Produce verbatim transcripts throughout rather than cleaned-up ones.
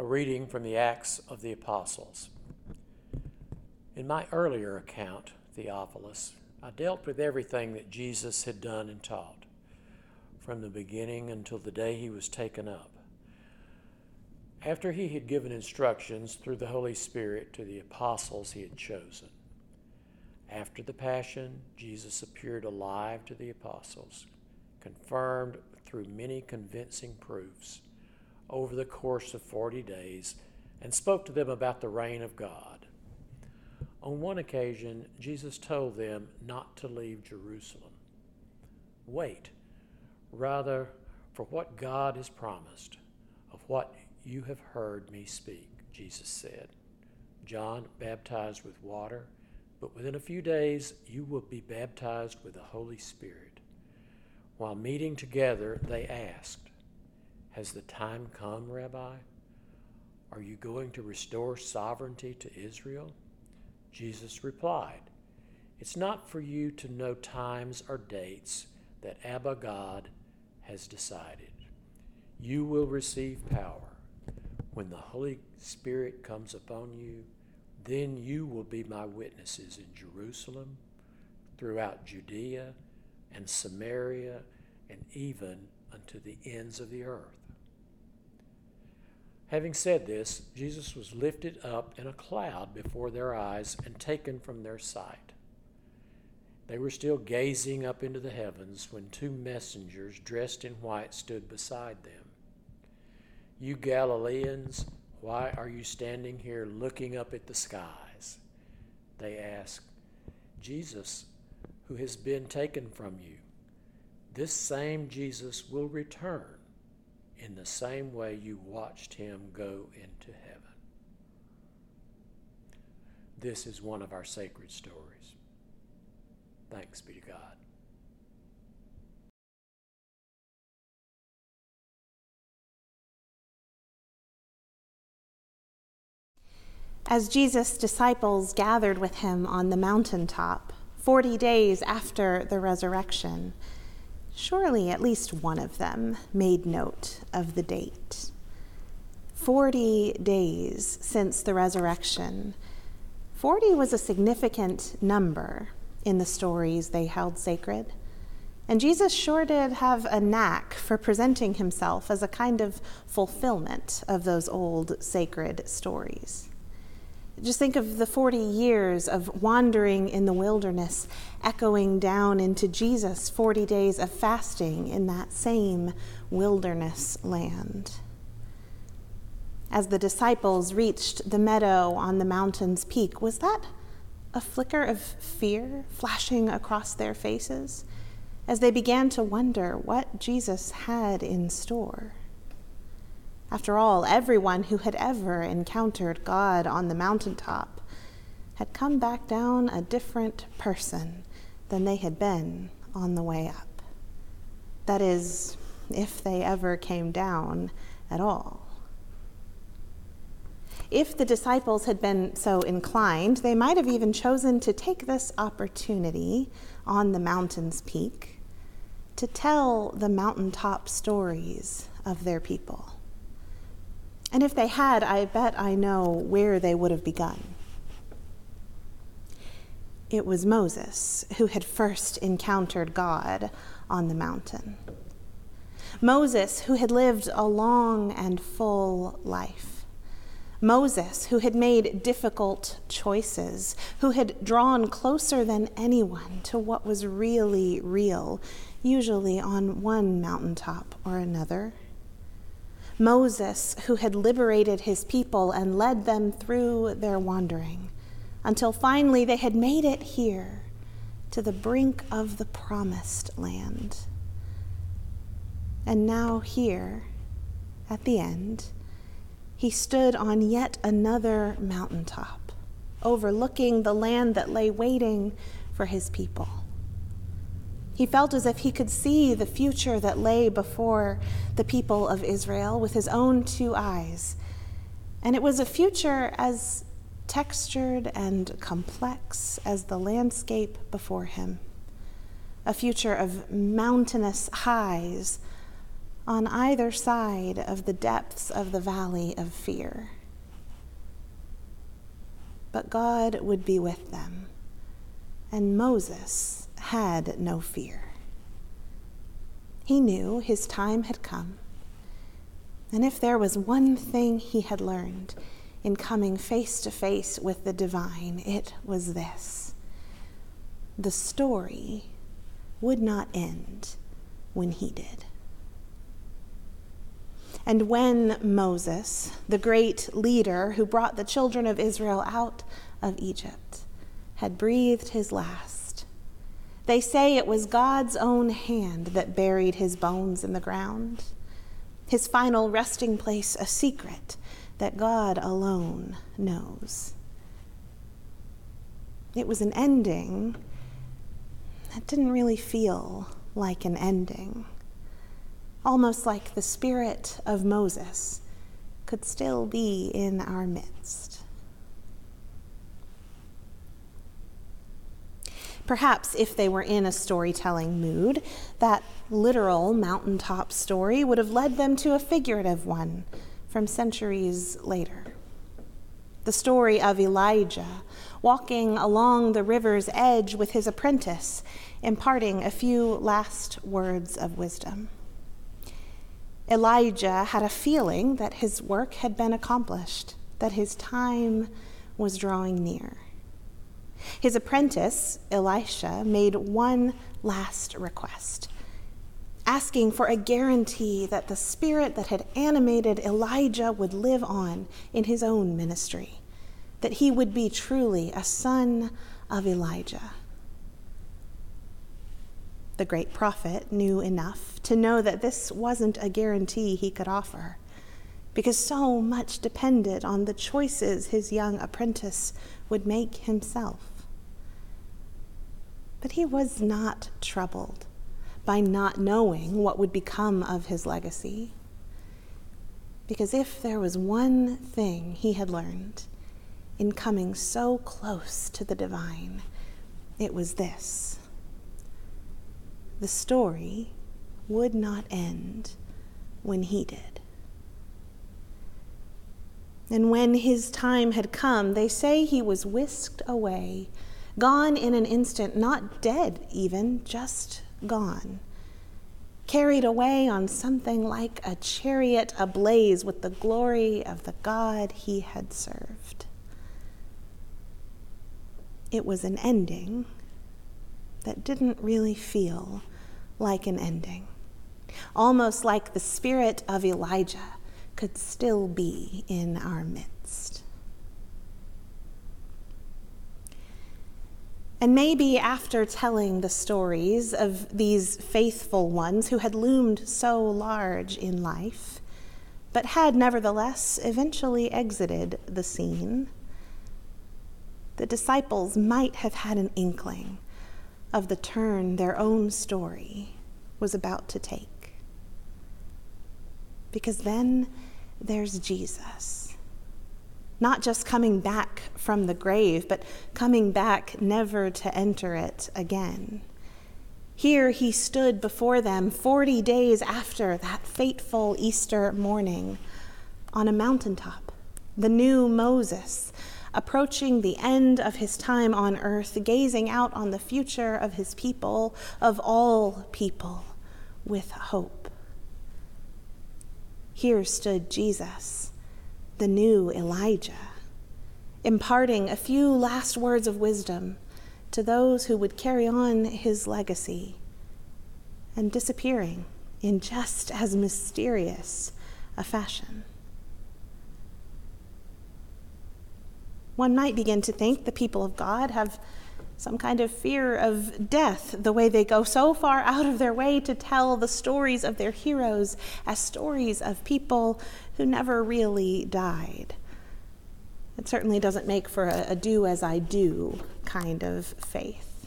A reading from the Acts of the Apostles. In my earlier account, Theophilus, I dealt with everything that Jesus had done and taught, from the beginning until the day he was taken up. After he had given instructions through the Holy Spirit to the apostles he had chosen. After the Passion, Jesus appeared alive to the apostles, confirmed through many convincing proofs over the course of forty days, and spoke to them about the reign of God. On one occasion, Jesus told them not to leave Jerusalem. Wait, rather, for what God has promised, of what you have heard me speak, Jesus said. John baptized with water, but within a few days you will be baptized with the Holy Spirit. While meeting together, they asked, "Has the time come, Rabbi? Are you going to restore sovereignty to Israel?" Jesus replied, "It's not for you to know times or dates that Abba God has decided. You will receive power. When the Holy Spirit comes upon you, then you will be my witnesses in Jerusalem, throughout Judea and Samaria, and even unto the ends of the earth." Having said this, Jesus was lifted up in a cloud before their eyes and taken from their sight. They were still gazing up into the heavens when two messengers dressed in white stood beside them. "You Galileans, why are you standing here looking up at the skies?" They asked. "Jesus, who has been taken from you, this same Jesus will return in the same way you watched him go into heaven." This is one of our sacred stories. Thanks be to God. As Jesus' disciples gathered with him on the mountaintop, forty days after the resurrection, surely at least one of them made note of the date. Forty days since the resurrection. Forty was a significant number in the stories they held sacred. And Jesus sure did have a knack for presenting himself as a kind of fulfillment of those old sacred stories. Just think of the forty years of wandering in the wilderness, echoing down into Jesus' forty days of fasting in that same wilderness land. As the disciples reached the meadow on the mountain's peak, was that a flicker of fear flashing across their faces as they began to wonder what Jesus had in store? After all, everyone who had ever encountered God on the mountaintop had come back down a different person than they had been on the way up. That is, if they ever came down at all. If the disciples had been so inclined, they might have even chosen to take this opportunity on the mountain's peak to tell the mountaintop stories of their people. And if they had, I bet I know where they would have begun. It was Moses who had first encountered God on the mountain. Moses who had lived a long and full life. Moses who had made difficult choices, who had drawn closer than anyone to what was really real, usually on one mountaintop or another. Moses, who had liberated his people and led them through their wandering, until finally they had made it here, to the brink of the promised land. And now here, at the end, he stood on yet another mountaintop, overlooking the land that lay waiting for his people. He felt as if he could see the future that lay before the people of Israel with his own two eyes. And it was a future as textured and complex as the landscape before him. A future of mountainous highs on either side of the depths of the valley of fear. But God would be with them, and Moses had no fear. He knew his time had come, and if there was one thing he had learned in coming face to face with the divine, it was this: the story would not end when he did. And when Moses, the great leader who brought the children of Israel out of Egypt, had breathed his last, they say it was God's own hand that buried his bones in the ground, his final resting place a secret that God alone knows. It was an ending that didn't really feel like an ending. Almost like the spirit of Moses could still be in our midst. Perhaps if they were in a storytelling mood, that literal mountaintop story would have led them to a figurative one from centuries later. The story of Elijah walking along the river's edge with his apprentice, imparting a few last words of wisdom. Elijah had a feeling that his work had been accomplished, that his time was drawing near. His apprentice, Elisha, made one last request, asking for a guarantee that the spirit that had animated Elijah would live on in his own ministry, that he would be truly a son of Elijah. The great prophet knew enough to know that this wasn't a guarantee he could offer, because so much depended on the choices his young apprentice would make himself. But he was not troubled by not knowing what would become of his legacy, because if there was one thing he had learned in coming so close to the divine, it was this: the story would not end when he did. And when his time had come, they say he was whisked away, gone in an instant, not dead even, just gone, carried away on something like a chariot ablaze with the glory of the God he had served. It was an ending that didn't really feel like an ending, almost like the spirit of Elijah could still be in our midst. And maybe after telling the stories of these faithful ones who had loomed so large in life, but had nevertheless eventually exited the scene, the disciples might have had an inkling of the turn their own story was about to take. Because then there's Jesus, not just coming back from the grave, but coming back never to enter it again. Here he stood before them forty days after that fateful Easter morning on a mountaintop, the new Moses, approaching the end of his time on earth, gazing out on the future of his people, of all people, with hope. Here stood Jesus, the new Elijah, imparting a few last words of wisdom to those who would carry on his legacy, and disappearing in just as mysterious a fashion. One might begin to think the people of God have some kind of fear of death, the way they go so far out of their way to tell the stories of their heroes as stories of people who never really died. It certainly doesn't make for a, a do-as-I-do kind of faith.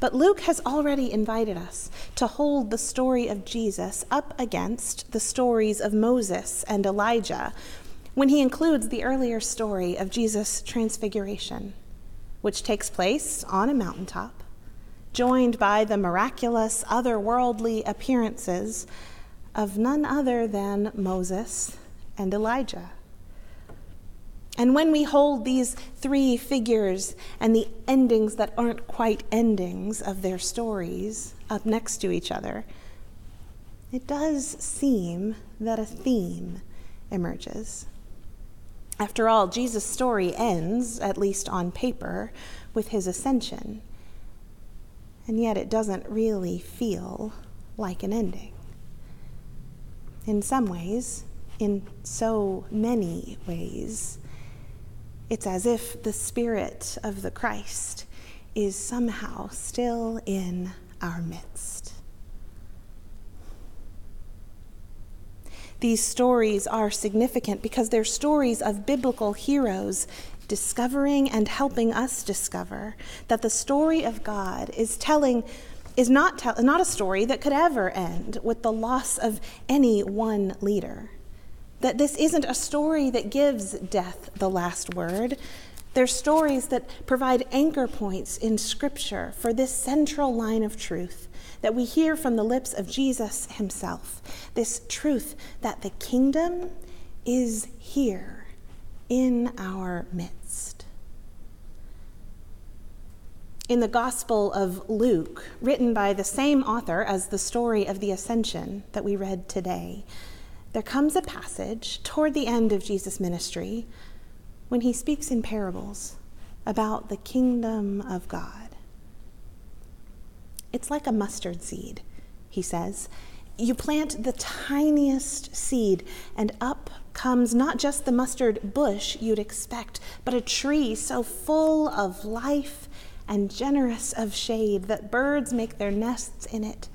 But Luke has already invited us to hold the story of Jesus up against the stories of Moses and Elijah, when he includes the earlier story of Jesus' transfiguration, which takes place on a mountaintop, joined by the miraculous, otherworldly appearances of none other than Moses and Elijah. And when we hold these three figures and the endings that aren't quite endings of their stories up next to each other, it does seem that a theme emerges. After all, Jesus' story ends, at least on paper, with his ascension, and yet it doesn't really feel like an ending. In some ways, in so many ways, it's as if the Spirit of the Christ is somehow still in our midst. These stories are significant because they're stories of biblical heroes discovering and helping us discover that the story of God is telling is not te- not a story that could ever end with the loss of any one leader. That this isn't a story that gives death the last word. They're stories that provide anchor points in Scripture for this central line of truth that we hear from the lips of Jesus himself, this truth that the kingdom is here in our midst. In the Gospel of Luke, written by the same author as the story of the Ascension that we read today, there comes a passage toward the end of Jesus' ministry when he speaks in parables about the kingdom of God. It's like a mustard seed, he says. You plant the tiniest seed, and up comes not just the mustard bush you'd expect, but a tree so full of life and generous of shade that birds make their nests in it,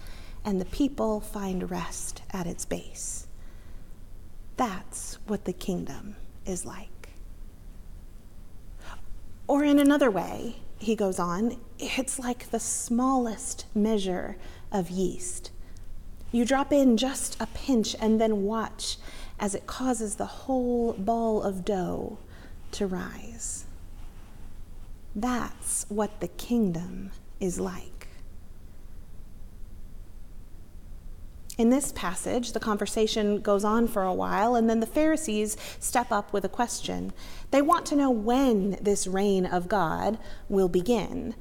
and the people find rest at its base. That's what the kingdom is like. Or in another way, he goes on, it's like the smallest measure of yeast. You drop in just a pinch and then watch as it causes the whole ball of dough to rise. That's what the kingdom is like. In this passage, the conversation goes on for a while, and then the Pharisees step up with a question. They want to know when this reign of God will begin.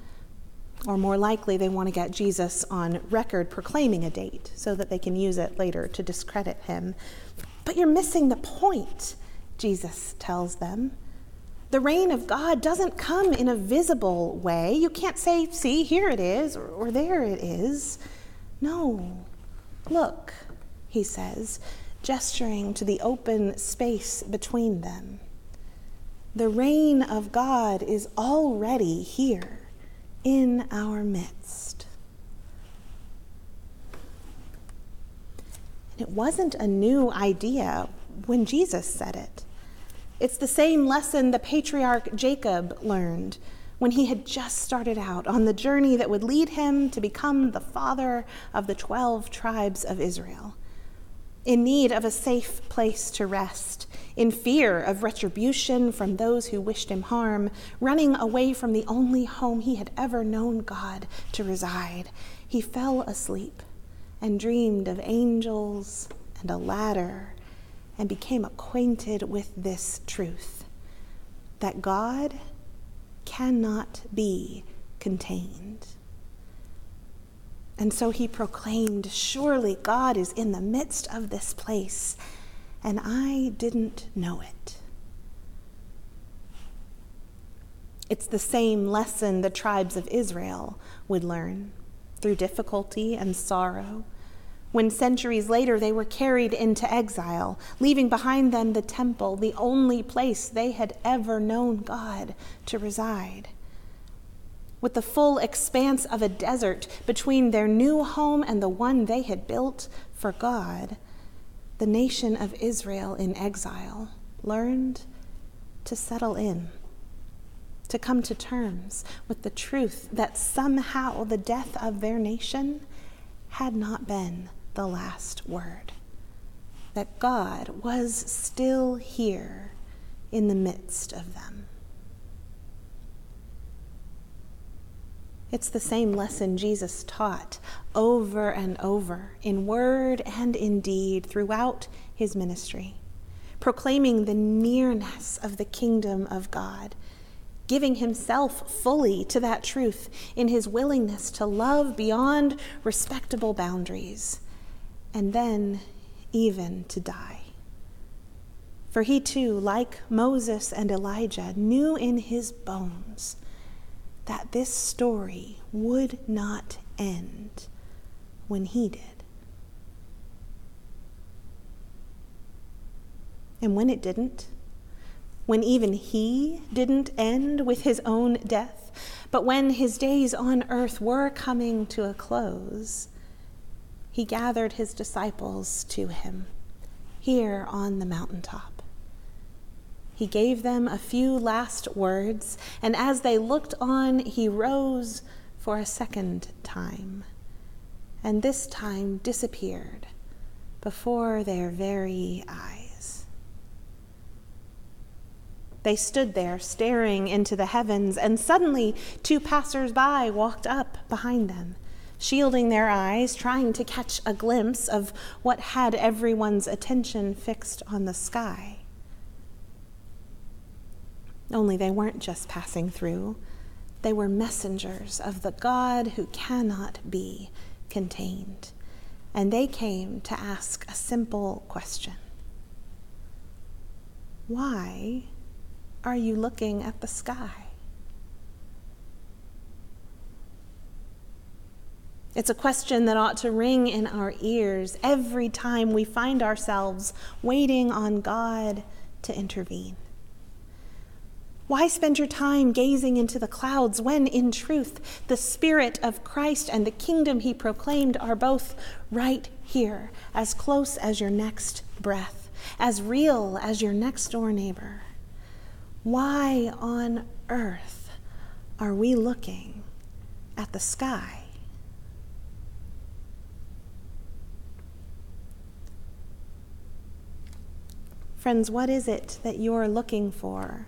Or more likely, they want to get Jesus on record proclaiming a date so that they can use it later to discredit him. But you're missing the point, Jesus tells them. The reign of God doesn't come in a visible way. You can't say, see, here it is, or, or there it is. No. Look, he says, gesturing to the open space between them. The reign of God is already here in our midst. And it wasn't a new idea when Jesus said it. It's the same lesson the patriarch Jacob learned when he had just started out on the journey that would lead him to become the father of the twelve tribes of Israel. In need of a safe place to rest, in fear of retribution from those who wished him harm, running away from the only home he had ever known God to reside, he fell asleep and dreamed of angels and a ladder and became acquainted with this truth, that God cannot be contained. And so he proclaimed, surely God is in the midst of this place, and I didn't know it. It's the same lesson the tribes of Israel would learn through difficulty and sorrow, when centuries later they were carried into exile, leaving behind them the temple, the only place they had ever known God to reside. With the full expanse of a desert between their new home and the one they had built for God, the nation of Israel in exile learned to settle in, to come to terms with the truth that somehow the death of their nation had not been the last word, that God was still here in the midst of them. It's the same lesson Jesus taught over and over in word and in deed throughout his ministry, proclaiming the nearness of the kingdom of God, giving himself fully to that truth in his willingness to love beyond respectable boundaries, and then even to die. For he too, like Moses and Elijah, knew in his bones that this story would not end when he did. And when it didn't, when even he didn't end with his own death, but when his days on earth were coming to a close, he gathered his disciples to him here on the mountaintop. He gave them a few last words, and as they looked on, he rose for a second time, and this time disappeared before their very eyes. They stood there staring into the heavens, and suddenly two passers-by walked up behind them, shielding their eyes, trying to catch a glimpse of what had everyone's attention fixed on the sky. Only they weren't just passing through. They were messengers of the God who cannot be contained. And they came to ask a simple question. Why are you looking at the sky? It's a question that ought to ring in our ears every time we find ourselves waiting on God to intervene. Why spend your time gazing into the clouds when, in truth, the Spirit of Christ and the kingdom he proclaimed are both right here, as close as your next breath, as real as your next-door neighbor? Why on earth are we looking at the sky? Friends, what is it that you're looking for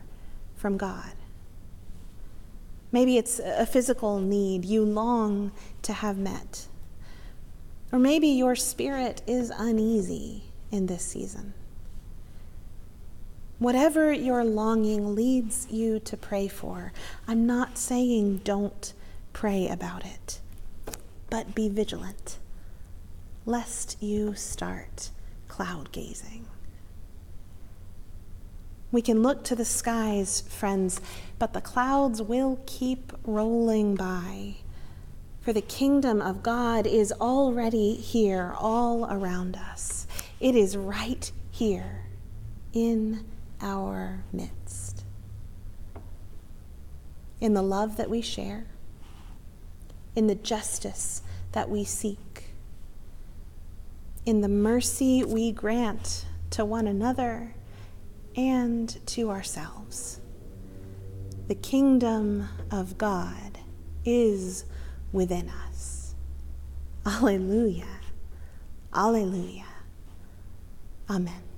from God? Maybe it's a physical need you long to have met. Or maybe your spirit is uneasy in this season. Whatever your longing leads you to pray for, I'm not saying don't pray about it, but be vigilant, lest you start cloud gazing. We can look to the skies, friends, but the clouds will keep rolling by. For the kingdom of God is already here, all around us. It is right here, in our midst. In the love that we share, in the justice that we seek, in the mercy we grant to one another, and to ourselves. The kingdom of God is within us. Alleluia. Alleluia. Amen.